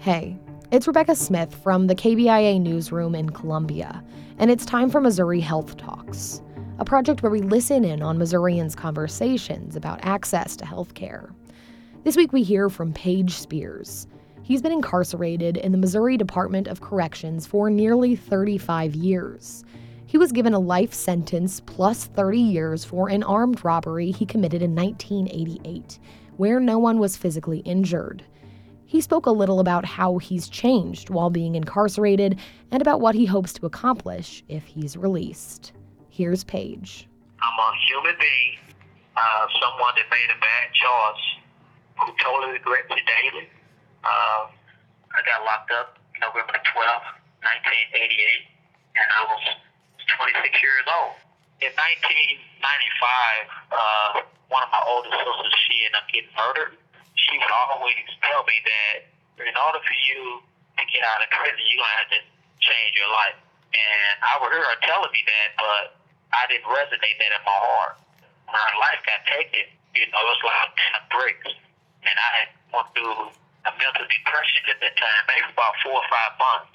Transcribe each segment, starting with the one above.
Hey, it's Rebecca Smith from the KBIA newsroom in Columbia, and it's time for Missouri Health Talks, a project where we listen in on Missourians' conversations about access to health care. This week we hear from Paige Spears. He's been incarcerated in the Missouri Department of Corrections for nearly 35 years. He was given a life sentence plus 30 years for an armed robbery he committed in 1988, where no one was physically injured. He spoke a little about how he's changed while being incarcerated and about what he hopes to accomplish if he's released. Here's Paige. I'm a human being, someone that made a bad choice, who totally regrets it daily. I got locked up November 12, 1988, and I was 26 years old. In 1995, one of my older sisters, she ended up getting murdered. She would always tell me that in order for you to get out of prison, you're going to have to change your life. And I would hear her telling me that, but I didn't resonate that in my heart. When her life got taken, it was like a brick. And I had gone through a mental depression at that time, maybe about 4 or 5 months,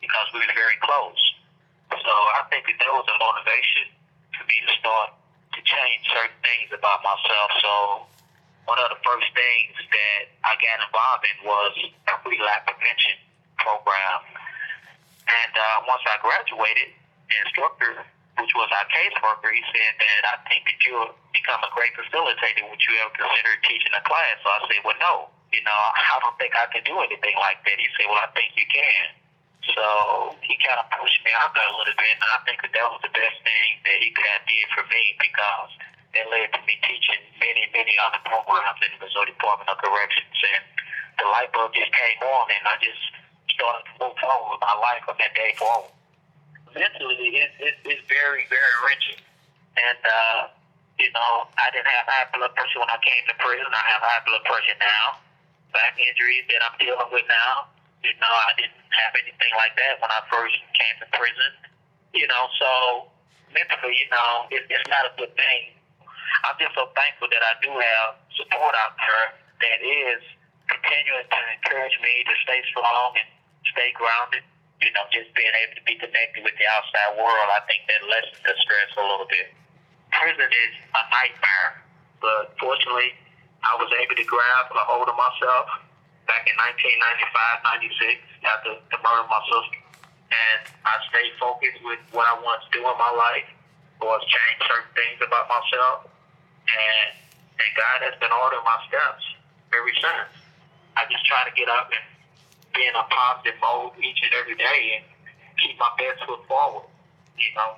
because we were very close. So I think that was a motivation for me to start to change certain things about myself. So one of the first things that I got involved in was a relapse prevention program. And once I graduated, the instructor, which was our caseworker, he said that I think that you'll become a great facilitator. Would you ever consider teaching a class? So I said, well, no. I don't think I can do anything like that. He said, well, I think you can. So he kind of pushed me out there a little bit, and I think that was the best thing that he could have did for me, because that led to me teaching many, many other programs in the Missouri Department of Corrections. And the light bulb just came on, and I just started to move forward with my life from that day forward. Mentally, it's very, very wrenching. And, I didn't have high blood pressure when I came to prison. I have high blood pressure now. Back injuries that I'm dealing with now. I didn't have anything like that when I first came to prison. So mentally, it's not a good thing. I'm just so thankful that I do have support out there that is continuing to encourage me to stay strong and stay grounded. Just being able to be connected with the outside world, I think that lessens the stress a little bit. Prison is a nightmare, but fortunately, I was able to grab a hold of myself back in 1995-96, after the murder of my sister. And I stayed focused with what I wanted to do in my life, was change certain things about myself. And God has been ordering my steps ever since. I just try to get up and be in a positive mode each and every day and keep my best foot forward.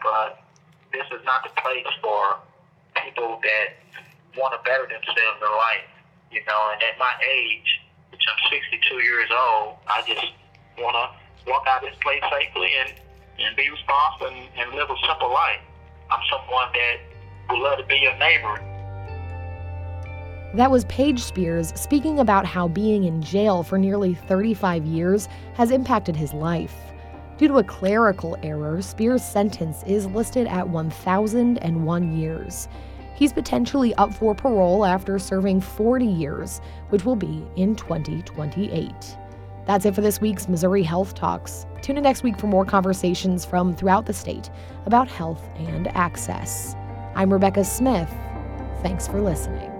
But this is not the place for people that want to better themselves in life. And at my age, I'm 62 years old. I just want to walk out of this place safely and be responsible and live a simple life. I'm someone that would love to be your neighbor. That was Paige Spears speaking about how being in jail for nearly 35 years has impacted his life. Due to a clerical error, Spears' sentence is listed at 1,001 years. He's potentially up for parole after serving 40 years, which will be in 2028. That's it for this week's Missouri Health Talks. Tune in next week for more conversations from throughout the state about health and access. I'm Rebecca Smith. Thanks for listening.